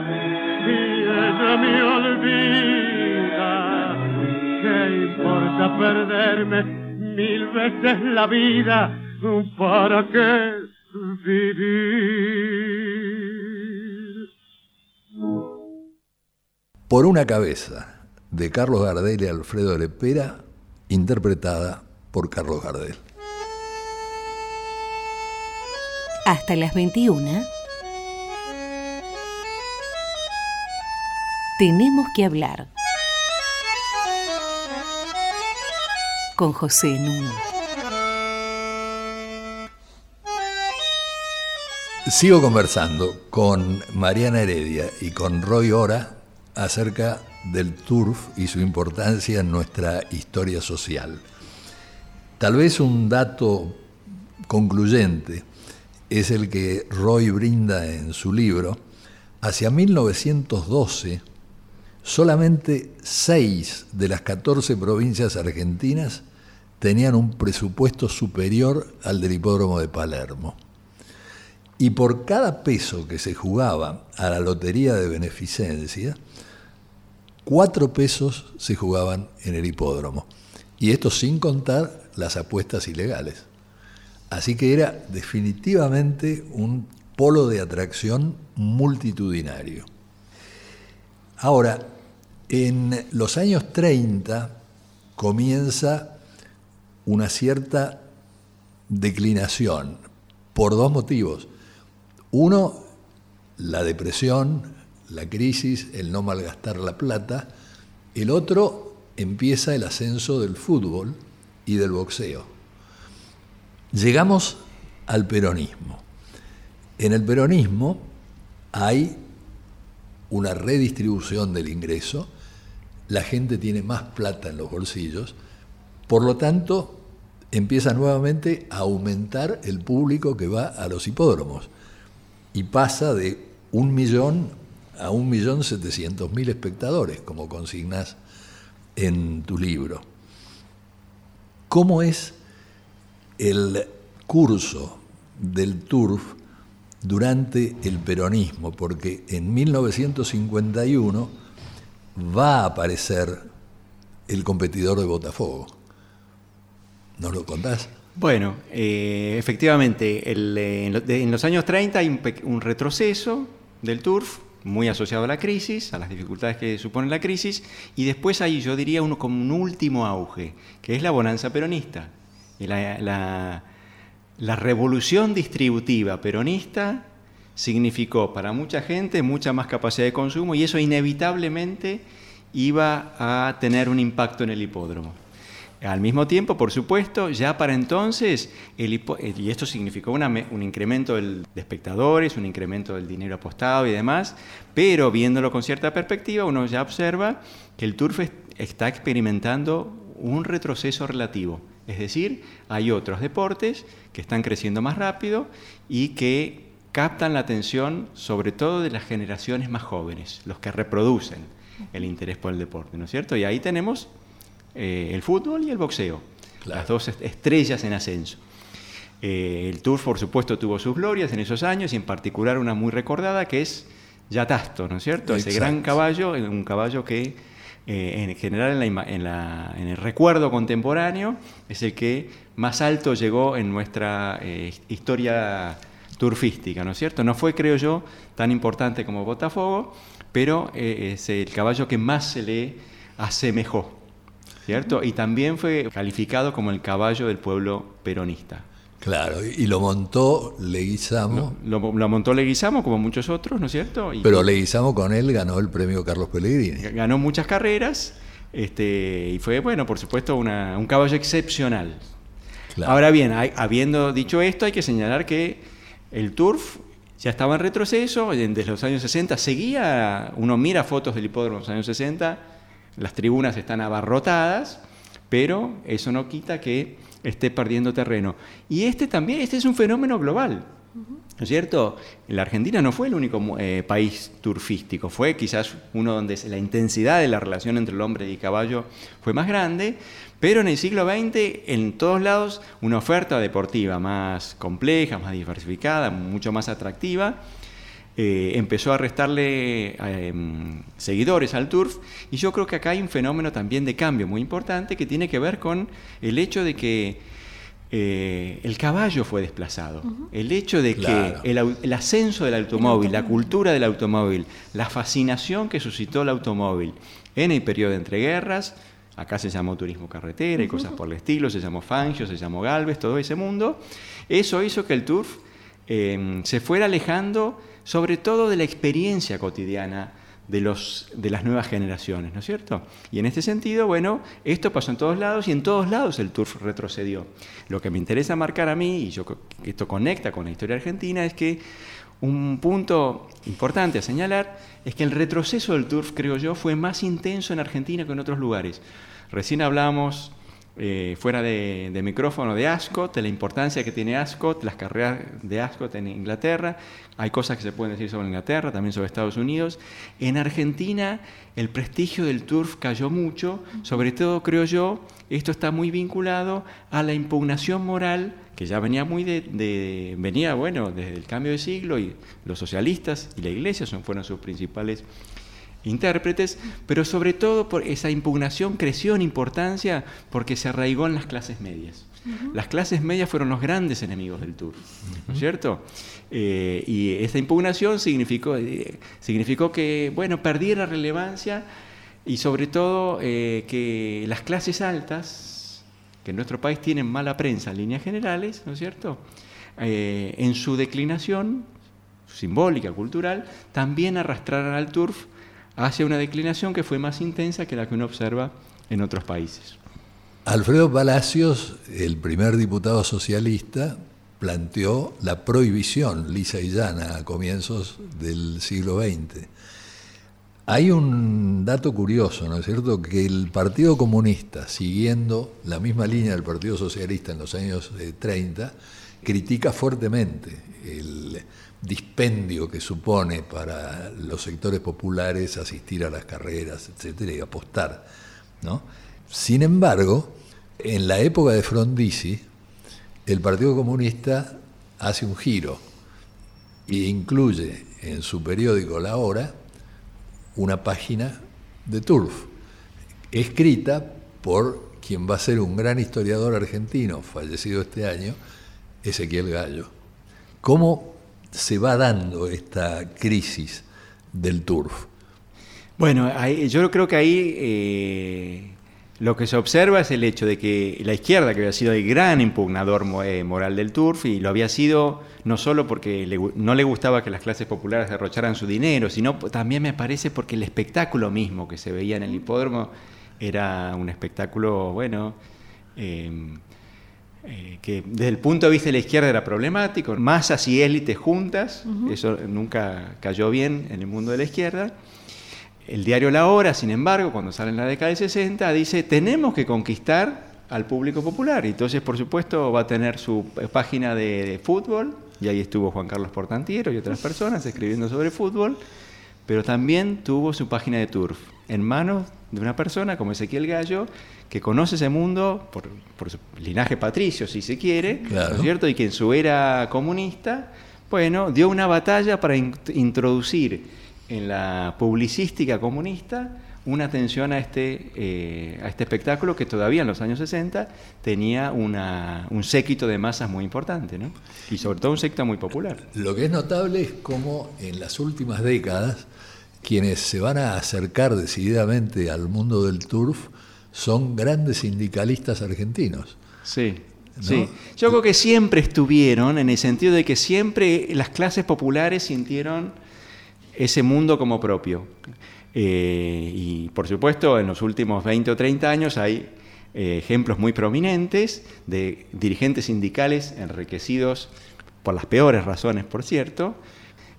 ella me olvida, ¿qué importa perderme 1000 veces la vida? ¿Para qué vivir? Por una cabeza, de Carlos Gardel y Alfredo Lepera, interpretada por Carlos Gardel. Hasta las 21. Tenemos que hablar con José Nuno. Sigo conversando con Mariana Heredia y con Roy Ora acerca del turf y su importancia en nuestra historia social. Tal vez un dato concluyente es el que Roy brinda en su libro. Hacia 1912, solamente 6 de las 14 provincias argentinas tenían un presupuesto superior al del hipódromo de Palermo. Y por cada peso que se jugaba a la lotería de beneficencia, 4 pesos se jugaban en el hipódromo. Y esto sin contar las apuestas ilegales. Así que era definitivamente un polo de atracción multitudinario. Ahora, en los años 30 comienza una cierta declinación por 2 motivos. Uno, la depresión, la crisis, el no malgastar la plata. El otro, empieza el ascenso del fútbol y del boxeo. Llegamos al peronismo. En el peronismo hay una redistribución del ingreso, la gente tiene más plata en los bolsillos, por lo tanto empieza nuevamente a aumentar el público que va a los hipódromos y pasa de 1.000.000 a 1.700.000 espectadores, como consignas en tu libro. ¿Cómo es el curso del turf durante el peronismo? Porque en 1951 va a aparecer el competidor de Botafogo. ¿Nos lo contás? Bueno, efectivamente, en los años 30 hay un retroceso del turf, muy asociado a la crisis, a las dificultades que supone la crisis, y después hay, yo diría, un último auge, que es la bonanza peronista, la revolución distributiva peronista. Significó para mucha gente mucha más capacidad de consumo, y eso inevitablemente iba a tener un impacto en el hipódromo. Al mismo tiempo, por supuesto, ya para entonces, y esto significó un incremento de espectadores, un incremento del dinero apostado y demás, pero viéndolo con cierta perspectiva, uno ya observa que el turf está experimentando un retroceso relativo. Es decir, hay otros deportes que están creciendo más rápido y que captan la atención, sobre todo de las generaciones más jóvenes, los que reproducen el interés por el deporte, ¿no es cierto? Y ahí tenemos el fútbol y el boxeo, claro, las dos estrellas en ascenso. El turf, por supuesto, tuvo sus glorias en esos años, y en particular una muy recordada que es Yatasto, ¿no es cierto? Exacto. Ese gran caballo, un caballo que en general en el recuerdo contemporáneo es el que más alto llegó en nuestra historia turfística, ¿no es cierto? No fue, creo yo, tan importante como Botafogo, pero es el caballo que más se le asemejó, ¿cierto? Y también fue calificado como el caballo del pueblo peronista. Claro, y lo montó Leguisamo. No, lo montó Leguisamo, como muchos otros, ¿no es cierto? Pero Leguisamo con él ganó el premio Carlos Pellegrini. Ganó muchas carreras, y fue, bueno, por supuesto, un caballo excepcional. Claro. Ahora bien, habiendo dicho esto, hay que señalar que el turf ya estaba en retroceso, desde los años 60 seguía, uno mira fotos del hipódromo de los años 60, las tribunas están abarrotadas, pero eso no quita que esté perdiendo terreno. Y este es un fenómeno global, ¿no es cierto? La Argentina no fue el único país turfístico, fue quizás uno donde la intensidad de la relación entre el hombre y el caballo fue más grande, pero en el siglo XX, en todos lados, una oferta deportiva más compleja, más diversificada, mucho más atractiva, empezó a restarle seguidores al turf, y yo creo que acá hay un fenómeno también de cambio muy importante que tiene que ver con el hecho de que el caballo fue desplazado. Uh-huh. El hecho de claro. que el ascenso del automóvil, la cultura del automóvil, la fascinación que suscitó el automóvil en el periodo de entreguerras, acá se llamó turismo carretera y uh-huh. cosas por el estilo, se llamó Fangio, se llamó Galvez, todo ese mundo, eso hizo que el turf se fuera alejando sobre todo de la experiencia cotidiana de las nuevas generaciones, ¿no es cierto? Y en este sentido, bueno, esto pasó en todos lados, y en todos lados el turf retrocedió. Lo que me interesa marcar a mí, y yo que esto conecta con la historia argentina, es que un punto importante a señalar es que el retroceso del turf, creo yo, fue más intenso en Argentina que en otros lugares. Recién hablábamos fuera de micrófono de Ascot, de la importancia que tiene Ascot, las carreras de Ascot en Inglaterra. Hay cosas que se pueden decir sobre Inglaterra, también sobre Estados Unidos. En Argentina el prestigio del turf cayó mucho, sobre todo, creo yo, esto está muy vinculado a la impugnación moral que ya venía bueno, desde el cambio de siglo, y los socialistas y la Iglesia fueron sus principales intérpretes, pero sobre todo por esa impugnación creció en importancia porque se arraigó en las clases medias. Uh-huh. Las clases medias fueron los grandes enemigos del turf, uh-huh. ¿no es cierto? Y esa impugnación significó que, bueno, perdiera relevancia, y sobre todo que las clases altas, que en nuestro país tienen mala prensa en líneas generales, ¿no es cierto? En su declinación simbólica, cultural, también arrastraran al turf hacia una declinación que fue más intensa que la que uno observa en otros países. Alfredo Palacios, el primer diputado socialista, planteó la prohibición lisa y llana a comienzos del siglo XX. Hay un dato curioso, ¿no es cierto?, que el Partido Comunista, siguiendo la misma línea del Partido Socialista en los años 30, critica fuertemente el dispendio que supone para los sectores populares asistir a las carreras, etcétera, y apostar, ¿no? Sin embargo, en la época de Frondizi, el Partido Comunista hace un giro e incluye en su periódico La Hora una página de Turf, escrita por quien va a ser un gran historiador argentino, fallecido este año, Ezequiel Gallo. ¿Cómo se va dando esta crisis del Turf? Bueno, yo creo que ahí lo que se observa es el hecho de que la izquierda, que había sido el gran impugnador moral del Turf, y lo había sido no solo porque no le gustaba que las clases populares derrocharan su dinero, sino también me parece porque el espectáculo mismo que se veía en el hipódromo era un espectáculo, bueno, que desde el punto de vista de la izquierda era problemático, masas y élites juntas, uh-huh. Eso nunca cayó bien en el mundo de la izquierda. El diario La Hora, sin embargo, cuando sale en la década del 60, dice, tenemos que conquistar al público popular. Entonces, por supuesto, va a tener su página de fútbol, y ahí estuvo Juan Carlos Portantiero y otras personas escribiendo sobre fútbol, pero también tuvo su página de turf, en manos de una persona como Ezequiel Gallo, que conoce ese mundo por su linaje patricio, si se quiere, claro, ¿no es cierto? Y que en su era comunista, bueno, dio una batalla para introducir en la publicística comunista una atención a este espectáculo que todavía en los años 60 tenía un séquito de masas muy importante, ¿no? Y sobre todo un séquito muy popular. Lo que es notable es cómo en las últimas décadas quienes se van a acercar decididamente al mundo del turf son grandes sindicalistas argentinos. Sí. ¿No? Sí, yo creo que siempre estuvieron, en el sentido de que siempre las clases populares sintieron ese mundo como propio. Y por supuesto, en los últimos 20 o 30 años hay ejemplos muy prominentes de dirigentes sindicales enriquecidos por las peores razones, por cierto,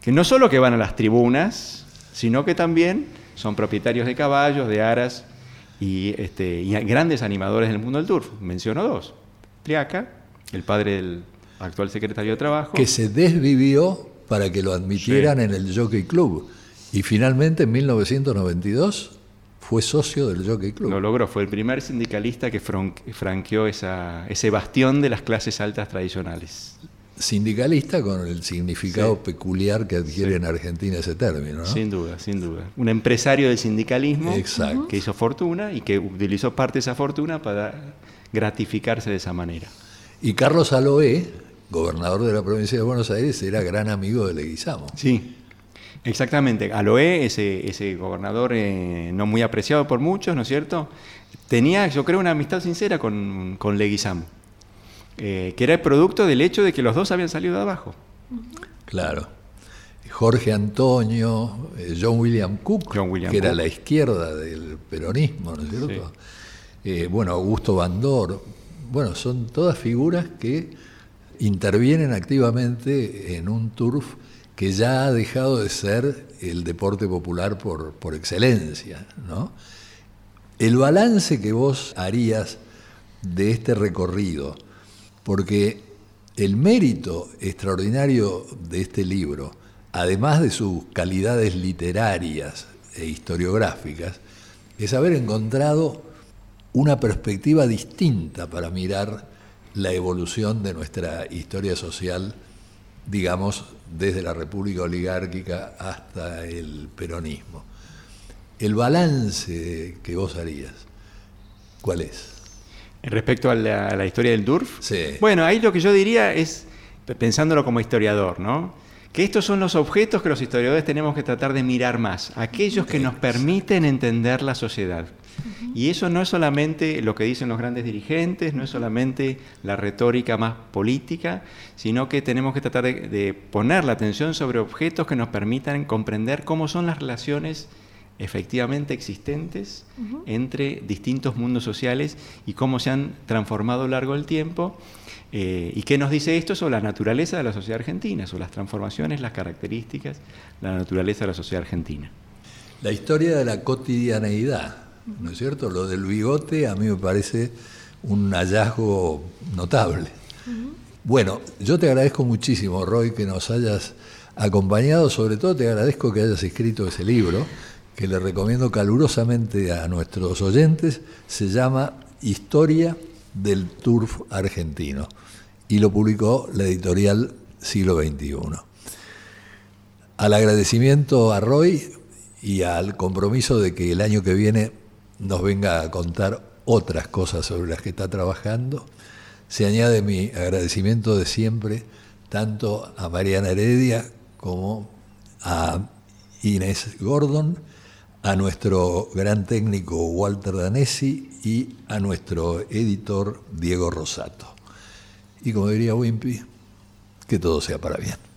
que no solo que van a las tribunas, sino que también son propietarios de caballos, de aras y grandes animadores del mundo del turf. Menciono dos. Triaca, el padre del actual secretario de Trabajo, que se desvivió para que lo admitieran, sí, en el Jockey Club. Y finalmente, en 1992, fue socio del Jockey Club. Lo logró, fue el primer sindicalista que franqueó ese bastión de las clases altas tradicionales. Sindicalista con el significado, sí, peculiar que adquiere, sí, en Argentina ese término, ¿no? Sin duda, sin duda. Un empresario del sindicalismo, exacto, que hizo fortuna y que utilizó parte de esa fortuna para gratificarse de esa manera. Y Carlos Aloé, gobernador de la provincia de Buenos Aires, era gran amigo de Leguisamo. Sí, exactamente. Aloé, ese gobernador no muy apreciado por muchos, ¿no es cierto? Tenía, yo creo, una amistad sincera con Leguisamo, que era el producto del hecho de que los dos habían salido de abajo. Claro. Jorge Antonio, John William Cook, que era la izquierda del peronismo, ¿no es cierto? Sí. Bueno, Augusto Vandor. Bueno, son todas figuras que intervienen activamente en un turf que ya ha dejado de ser el deporte popular por excelencia, ¿no? El balance que vos harías de este recorrido, porque el mérito extraordinario de este libro, además de sus calidades literarias e historiográficas, es haber encontrado una perspectiva distinta para mirar la evolución de nuestra historia social, digamos, desde la República Oligárquica hasta el peronismo. El balance que vos harías, ¿cuál es? Respecto a la historia del turf, sí. Bueno, ahí lo que yo diría es, pensándolo como historiador, ¿no?, que estos son los objetos que los historiadores tenemos que tratar de mirar más, aquellos que nos permiten entender la sociedad. Y eso no es solamente lo que dicen los grandes dirigentes, no es solamente la retórica más política, sino que tenemos que tratar de poner la atención sobre objetos que nos permitan comprender cómo son las relaciones efectivamente existentes entre distintos mundos sociales y cómo se han transformado a lo largo del tiempo. ¿Y qué nos dice esto sobre la naturaleza de la sociedad argentina, sobre las transformaciones, las características, la naturaleza de la sociedad argentina? La historia de la cotidianeidad, ¿no es cierto? Lo del bigote a mí me parece un hallazgo notable. Uh-huh. Bueno, yo te agradezco muchísimo, Roy, que nos hayas acompañado. Sobre todo te agradezco que hayas escrito ese libro, que le recomiendo calurosamente a nuestros oyentes. Se llama Historia del Turf Argentino y lo publicó la editorial Siglo XXI. Al agradecimiento a Roy y al compromiso de que el año que viene nos venga a contar otras cosas sobre las que está trabajando, se añade mi agradecimiento de siempre tanto a Mariana Heredia como a Inés Gordon, a nuestro gran técnico Walter Danesi y a nuestro editor Diego Rosato. Y como diría Wimpy, que todo sea para bien.